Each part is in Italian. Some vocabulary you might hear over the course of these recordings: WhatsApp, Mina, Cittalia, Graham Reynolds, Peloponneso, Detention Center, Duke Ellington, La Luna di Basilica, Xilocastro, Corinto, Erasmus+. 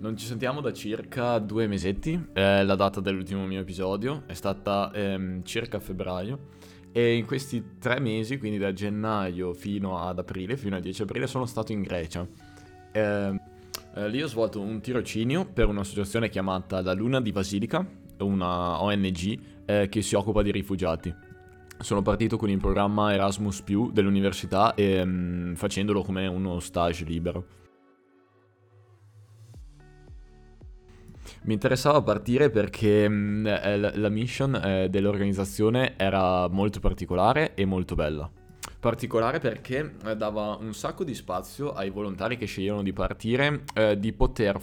Non ci sentiamo da circa 2 mesetti, la data dell'ultimo mio episodio è stata circa febbraio, e in questi 3 mesi, quindi da gennaio fino ad aprile, fino al 10 aprile, sono stato in Grecia. Lì ho svolto un tirocinio per un'associazione chiamata La Luna di Basilica, una ONG che si occupa di rifugiati. Sono partito con il programma Erasmus+ dell'università e facendolo come uno stage libero. Mi interessava partire perché la mission dell'organizzazione era molto particolare e molto bella. Particolare perché dava un sacco di spazio ai volontari che sceglievano di partire, di poter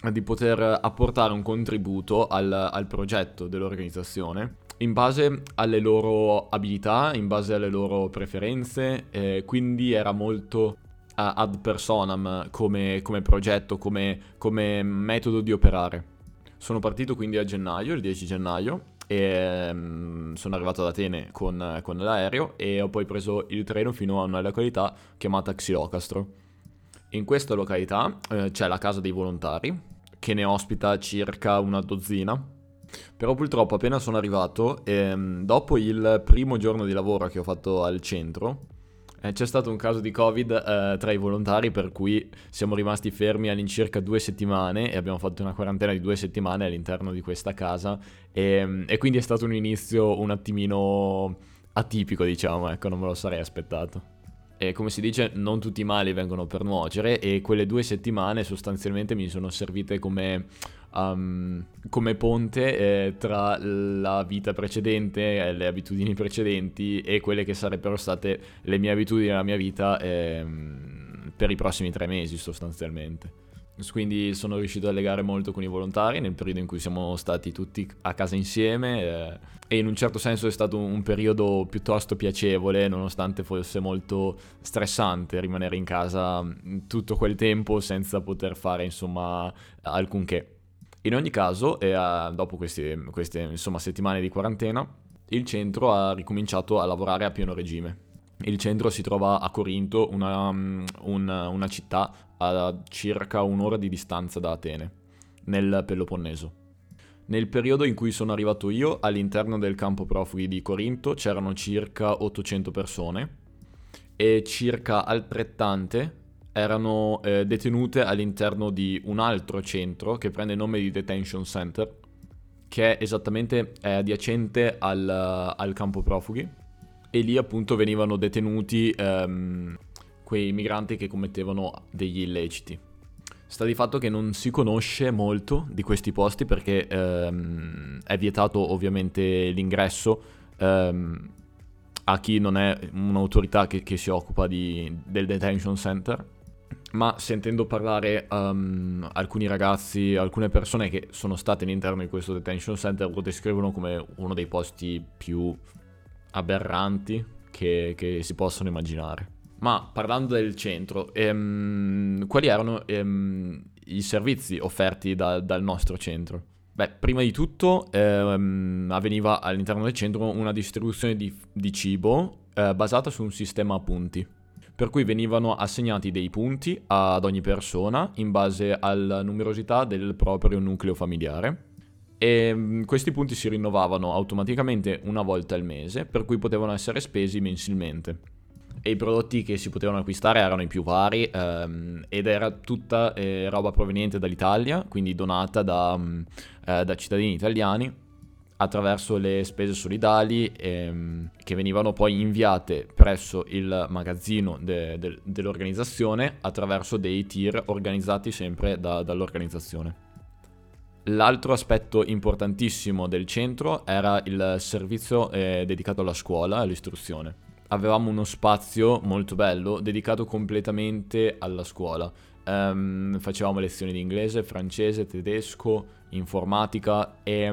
apportare un contributo al progetto dell'organizzazione in base alle loro abilità, in base alle loro preferenze, quindi era molto ad personam come progetto, come metodo di operare. Sono partito quindi a gennaio, il 10 gennaio, e sono arrivato ad Atene con l'aereo, e ho poi preso il treno fino a una località chiamata Xilocastro. In questa località c'è la casa dei volontari, che ne ospita circa una dozzina. Però purtroppo appena sono arrivato, dopo il primo giorno di lavoro che ho fatto al centro, c'è stato un caso di Covid tra i volontari, per cui siamo rimasti fermi all'incirca 2 settimane e abbiamo fatto una quarantena di 2 settimane all'interno di questa casa, e quindi è stato un inizio un attimino atipico, diciamo, ecco, non me lo sarei aspettato. E come si dice, non tutti i mali vengono per nuocere, e quelle 2 settimane sostanzialmente mi sono servite come ponte tra la vita precedente, le abitudini precedenti e quelle che sarebbero state le mie abitudini nella mia vita per i prossimi 3 mesi sostanzialmente. Quindi sono riuscito a legare molto con i volontari nel periodo in cui siamo stati tutti a casa insieme, e in un certo senso è stato un periodo piuttosto piacevole, nonostante fosse molto stressante rimanere in casa tutto quel tempo senza poter fare, insomma, alcunché. In ogni caso, dopo queste insomma settimane di quarantena, il centro ha ricominciato a lavorare a pieno regime. Il centro si trova a Corinto, una città a circa 1 ora di distanza da Atene, nel Peloponneso. Nel periodo in cui sono arrivato io, all'interno del campo profughi di Corinto c'erano circa 800 persone, e circa altrettante erano detenute all'interno di un altro centro che prende il nome di Detention Center, che è esattamente adiacente al campo profughi, e lì appunto venivano detenuti quei migranti che commettevano degli illeciti. Sta di fatto che non si conosce molto di questi posti perché è vietato ovviamente l'ingresso a chi non è un'autorità che si occupa del detention center. Ma sentendo parlare alcuni ragazzi, alcune persone che sono state all'interno di questo detention center, lo descrivono come uno dei posti più aberranti che si possono immaginare. Ma parlando del centro, quali erano i servizi offerti dal nostro centro? Beh, prima di tutto avveniva all'interno del centro una distribuzione di cibo basata su un sistema a punti, per cui venivano assegnati dei punti ad ogni persona in base alla numerosità del proprio nucleo familiare, e questi punti si rinnovavano automaticamente una volta al mese, per cui potevano essere spesi mensilmente. E i prodotti che si potevano acquistare erano i più vari, ed era tutta roba proveniente dall'Italia, quindi donata da cittadini italiani attraverso le spese solidali, che venivano poi inviate presso il magazzino dell'organizzazione attraverso dei tir organizzati sempre dall'organizzazione. L'altro aspetto importantissimo del centro era il servizio dedicato alla scuola e all'istruzione. Avevamo uno spazio molto bello dedicato completamente alla scuola. Facevamo lezioni di inglese, francese, tedesco, informatica e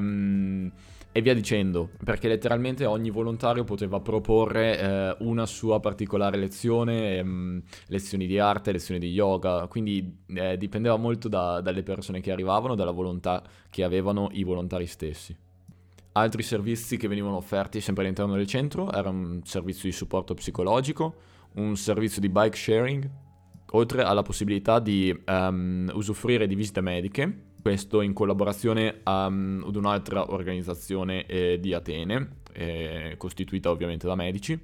via dicendo, perché letteralmente ogni volontario poteva proporre una sua particolare lezione, lezioni di arte, lezioni di yoga, quindi dipendeva molto dalle persone che arrivavano, dalla volontà che avevano i volontari stessi. Altri servizi che venivano offerti sempre all'interno del centro era un servizio di supporto psicologico, un servizio di bike sharing, oltre alla possibilità di usufruire di visite mediche, questo in collaborazione ad un'altra organizzazione di Atene, costituita ovviamente da medici.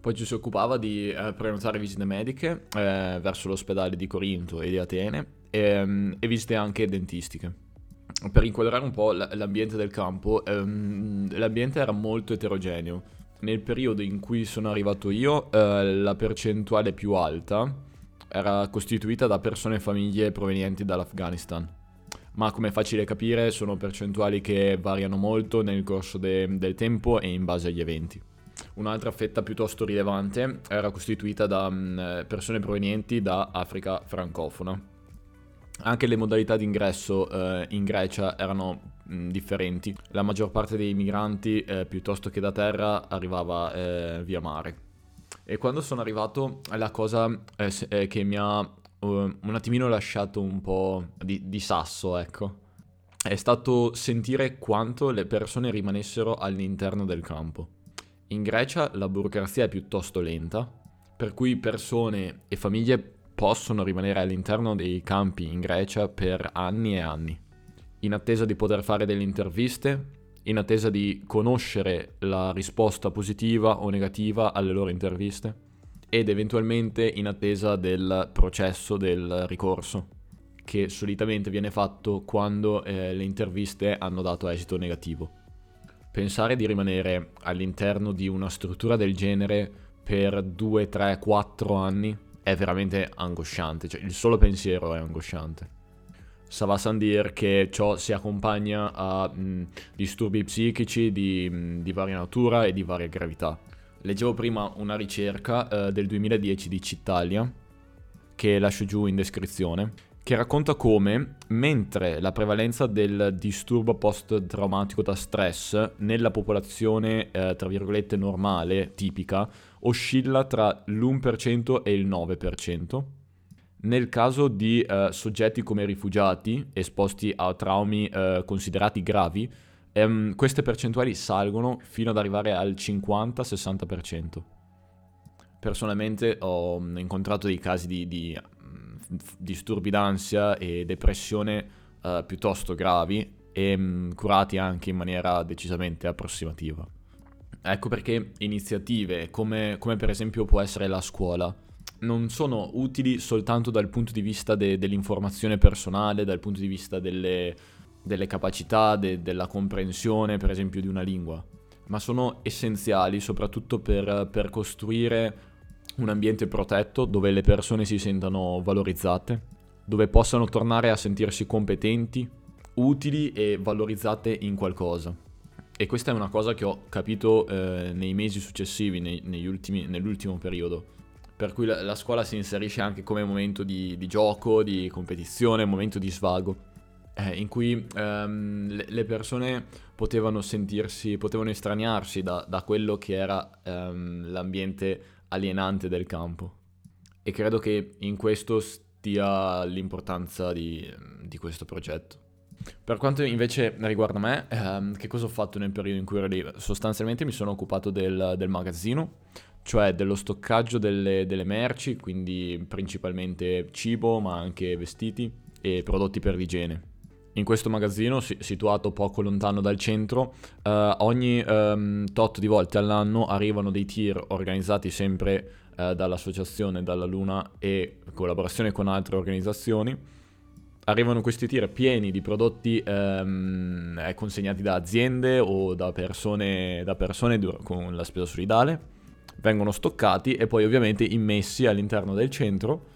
Poi ci si occupava di prenotare visite mediche verso l'ospedale di Corinto e di Atene e visite anche dentistiche. Per inquadrare un po' l'ambiente del campo, l'ambiente era molto eterogeneo. Nel periodo in cui sono arrivato io, la percentuale più alta era costituita da persone e famiglie provenienti dall'Afghanistan. Ma come è facile capire, sono percentuali che variano molto nel corso del tempo e in base agli eventi. Un'altra fetta piuttosto rilevante era costituita da persone provenienti da Africa francofona. Anche le modalità di ingresso in Grecia erano differenti. La maggior parte dei migranti, piuttosto che da terra, arrivava via mare. E quando sono arrivato, la cosa che mi ha un attimino lasciato un po' di sasso, ecco, è stato sentire quanto le persone rimanessero all'interno del campo. In Grecia la burocrazia è piuttosto lenta, per cui persone e famiglie possono rimanere all'interno dei campi in Grecia per anni e anni, in attesa di poter fare delle interviste, in attesa di conoscere la risposta positiva o negativa alle loro interviste, ed eventualmente in attesa del processo del ricorso, che solitamente viene fatto quando le interviste hanno dato esito negativo. Pensare di rimanere all'interno di una struttura del genere per 2, 3, 4 anni è veramente angosciante, cioè il solo pensiero è angosciante. S'ha a dire che ciò si accompagna a disturbi psichici di varia natura e di varia gravità. Leggevo prima una ricerca del 2010 di Cittalia, che lascio giù in descrizione, che racconta come, mentre la prevalenza del disturbo post-traumatico da stress nella popolazione, tra virgolette, normale, tipica, oscilla tra l'1% e il 9%, nel caso di soggetti come rifugiati esposti a traumi considerati gravi, queste percentuali salgono fino ad arrivare al 50-60%. Personalmente ho incontrato dei casi di disturbi d'ansia e depressione piuttosto gravi e curati anche in maniera decisamente approssimativa. Ecco perché iniziative come per esempio può essere la scuola non sono utili soltanto dal punto di vista dell'informazione personale, dal punto di vista delle capacità, della comprensione per esempio di una lingua, ma sono essenziali soprattutto per costruire un ambiente protetto dove le persone si sentano valorizzate, dove possano tornare a sentirsi competenti, utili e valorizzate in qualcosa. E questa è una cosa che ho capito nei mesi successivi, nell'ultimo periodo, per cui la scuola si inserisce anche come momento di gioco, di competizione, momento di svago, in cui le persone potevano estraniarsi da quello che era l'ambiente alienante del campo, e credo che in questo stia l'importanza di questo progetto. Per quanto invece riguarda me, che cosa ho fatto nel periodo in cui ero lì? Sostanzialmente mi sono occupato del magazzino, cioè dello stoccaggio delle merci, quindi principalmente cibo ma anche vestiti e prodotti per l'igiene. In questo magazzino, situato poco lontano dal centro, ogni tot di volte all'anno arrivano dei tir organizzati sempre dall'associazione Dalla Luna e in collaborazione con altre organizzazioni. Arrivano questi tir pieni di prodotti consegnati da aziende o da persone con la spesa solidale, vengono stoccati e poi ovviamente immessi all'interno del centro,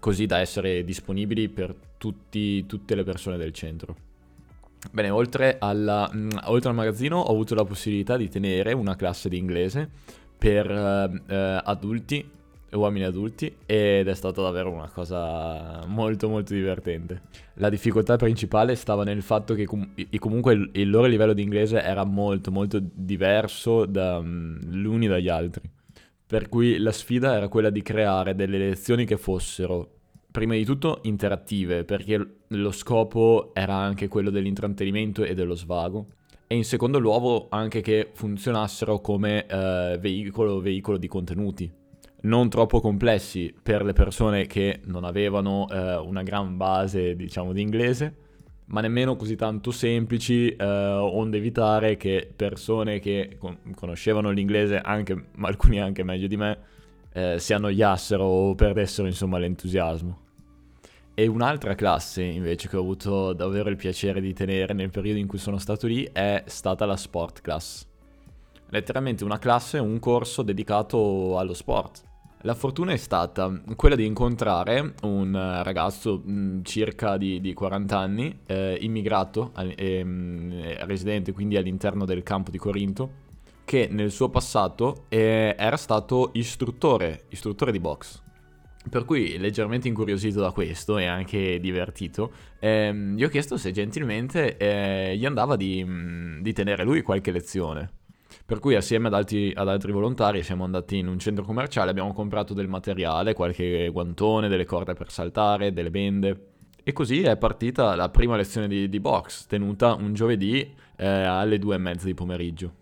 così da essere disponibili per tutte le persone del centro. Bene, oltre al magazzino ho avuto la possibilità di tenere una classe di inglese per uomini adulti, ed è stata davvero una cosa molto molto divertente. La difficoltà principale stava nel fatto che comunque il loro livello di inglese era molto molto diverso l'uni dagli altri. Per cui la sfida era quella di creare delle lezioni che fossero, prima di tutto, interattive, perché lo scopo era anche quello dell'intrattenimento e dello svago, e in secondo luogo anche che funzionassero come veicolo di contenuti non troppo complessi per le persone che non avevano una gran base, diciamo, di inglese, ma nemmeno così tanto semplici, onde evitare che persone che conoscevano l'inglese, anche alcuni anche meglio di me, si annoiassero o perdessero, insomma, l'entusiasmo. E un'altra classe invece che ho avuto davvero il piacere di tenere nel periodo in cui sono stato lì è stata la sport class. Letteralmente una classe, un corso dedicato allo sport. La fortuna è stata quella di incontrare un ragazzo circa di 40 anni, immigrato, residente quindi all'interno del campo di Corinto, che nel suo passato era stato istruttore di box. Per cui, leggermente incuriosito da questo e anche divertito, gli ho chiesto se gentilmente gli andava di tenere lui qualche lezione. Per cui assieme ad altri volontari siamo andati in un centro commerciale, abbiamo comprato del materiale, qualche guantone, delle corde per saltare, delle bende. E così è partita la prima lezione di box, tenuta un giovedì alle 2:30 di pomeriggio.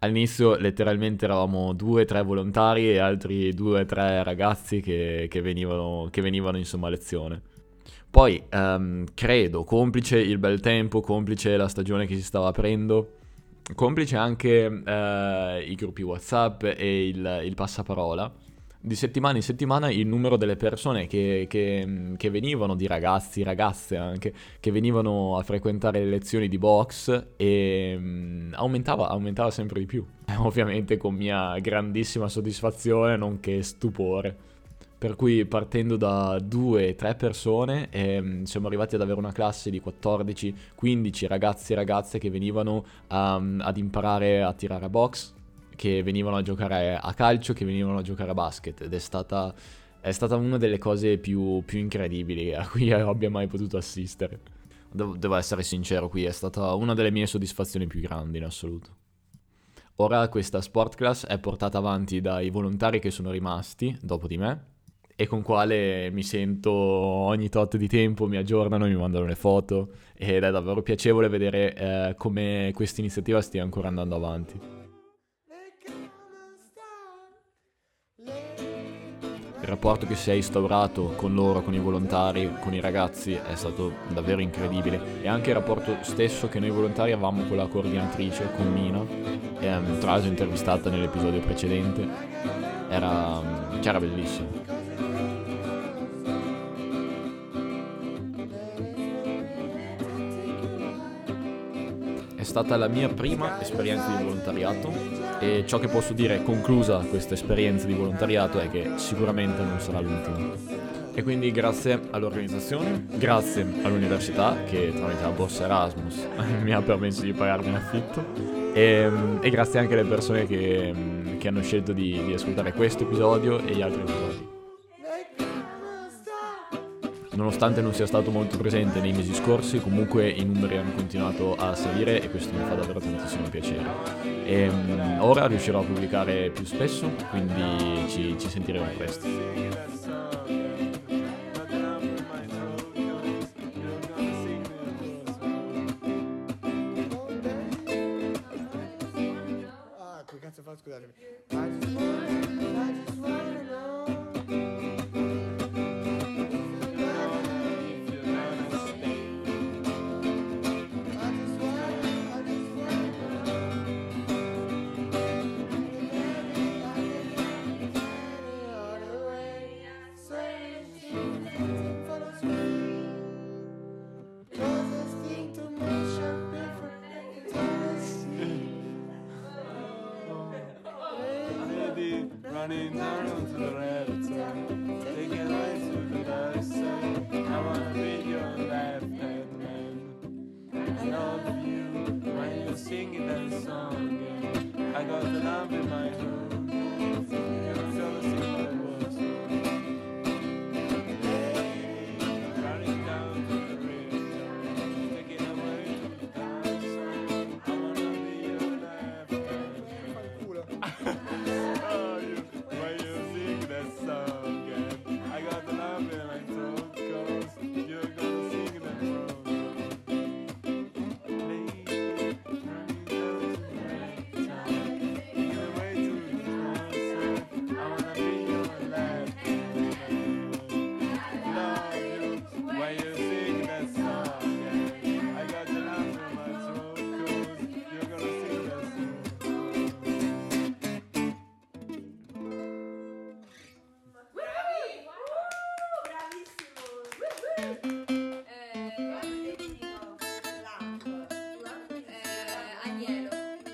All'inizio letteralmente eravamo 2-3 volontari e altri 2-3 ragazzi che venivano insomma a lezione. Poi, credo, complice il bel tempo, complice la stagione che si stava aprendo, complice anche i gruppi WhatsApp e il passaparola, di settimana in settimana il numero delle persone che venivano, di ragazzi, ragazze anche, che venivano a frequentare le lezioni di box e aumentava sempre di più. Ovviamente con mia grandissima soddisfazione, nonché stupore. Per cui partendo da 2-3 persone siamo arrivati ad avere una classe di 14-15 ragazzi e ragazze che venivano ad imparare a tirare a box, che venivano a giocare a calcio, che venivano a giocare a basket, ed è stata una delle cose più incredibili a cui abbia mai potuto assistere. Devo essere sincero, qui è stata una delle mie soddisfazioni più grandi in assoluto. Ora questa sport class è portata avanti dai volontari che sono rimasti dopo di me e con quale mi sento ogni tot di tempo, mi aggiornano, mi mandano le foto ed è davvero piacevole vedere come questa iniziativa stia ancora andando avanti. Il rapporto che si è instaurato con loro, con i volontari, con i ragazzi è stato davvero incredibile, e anche il rapporto stesso che noi volontari avevamo con la coordinatrice, con Mina, tra l'altro intervistata nell'episodio precedente, era bellissimo. È stata la mia prima esperienza di volontariato. E ciò che posso dire conclusa questa esperienza di volontariato è che sicuramente non sarà l'ultima. E quindi grazie all'organizzazione, grazie all'università che tramite la borsa Erasmus mi ha permesso di pagarmi l'affitto, e grazie anche alle persone che hanno scelto di ascoltare questo episodio e gli altri episodi. Nonostante non sia stato molto presente nei mesi scorsi, comunque i numeri hanno continuato a salire e questo mi fa davvero tantissimo piacere. E ora riuscirò a pubblicare più spesso, quindi ci sentiremo presto. Running down to the left side, taking a right to the left side. I wanna be your left-hand man. I love you when you're singing that song. I got the love in my heart.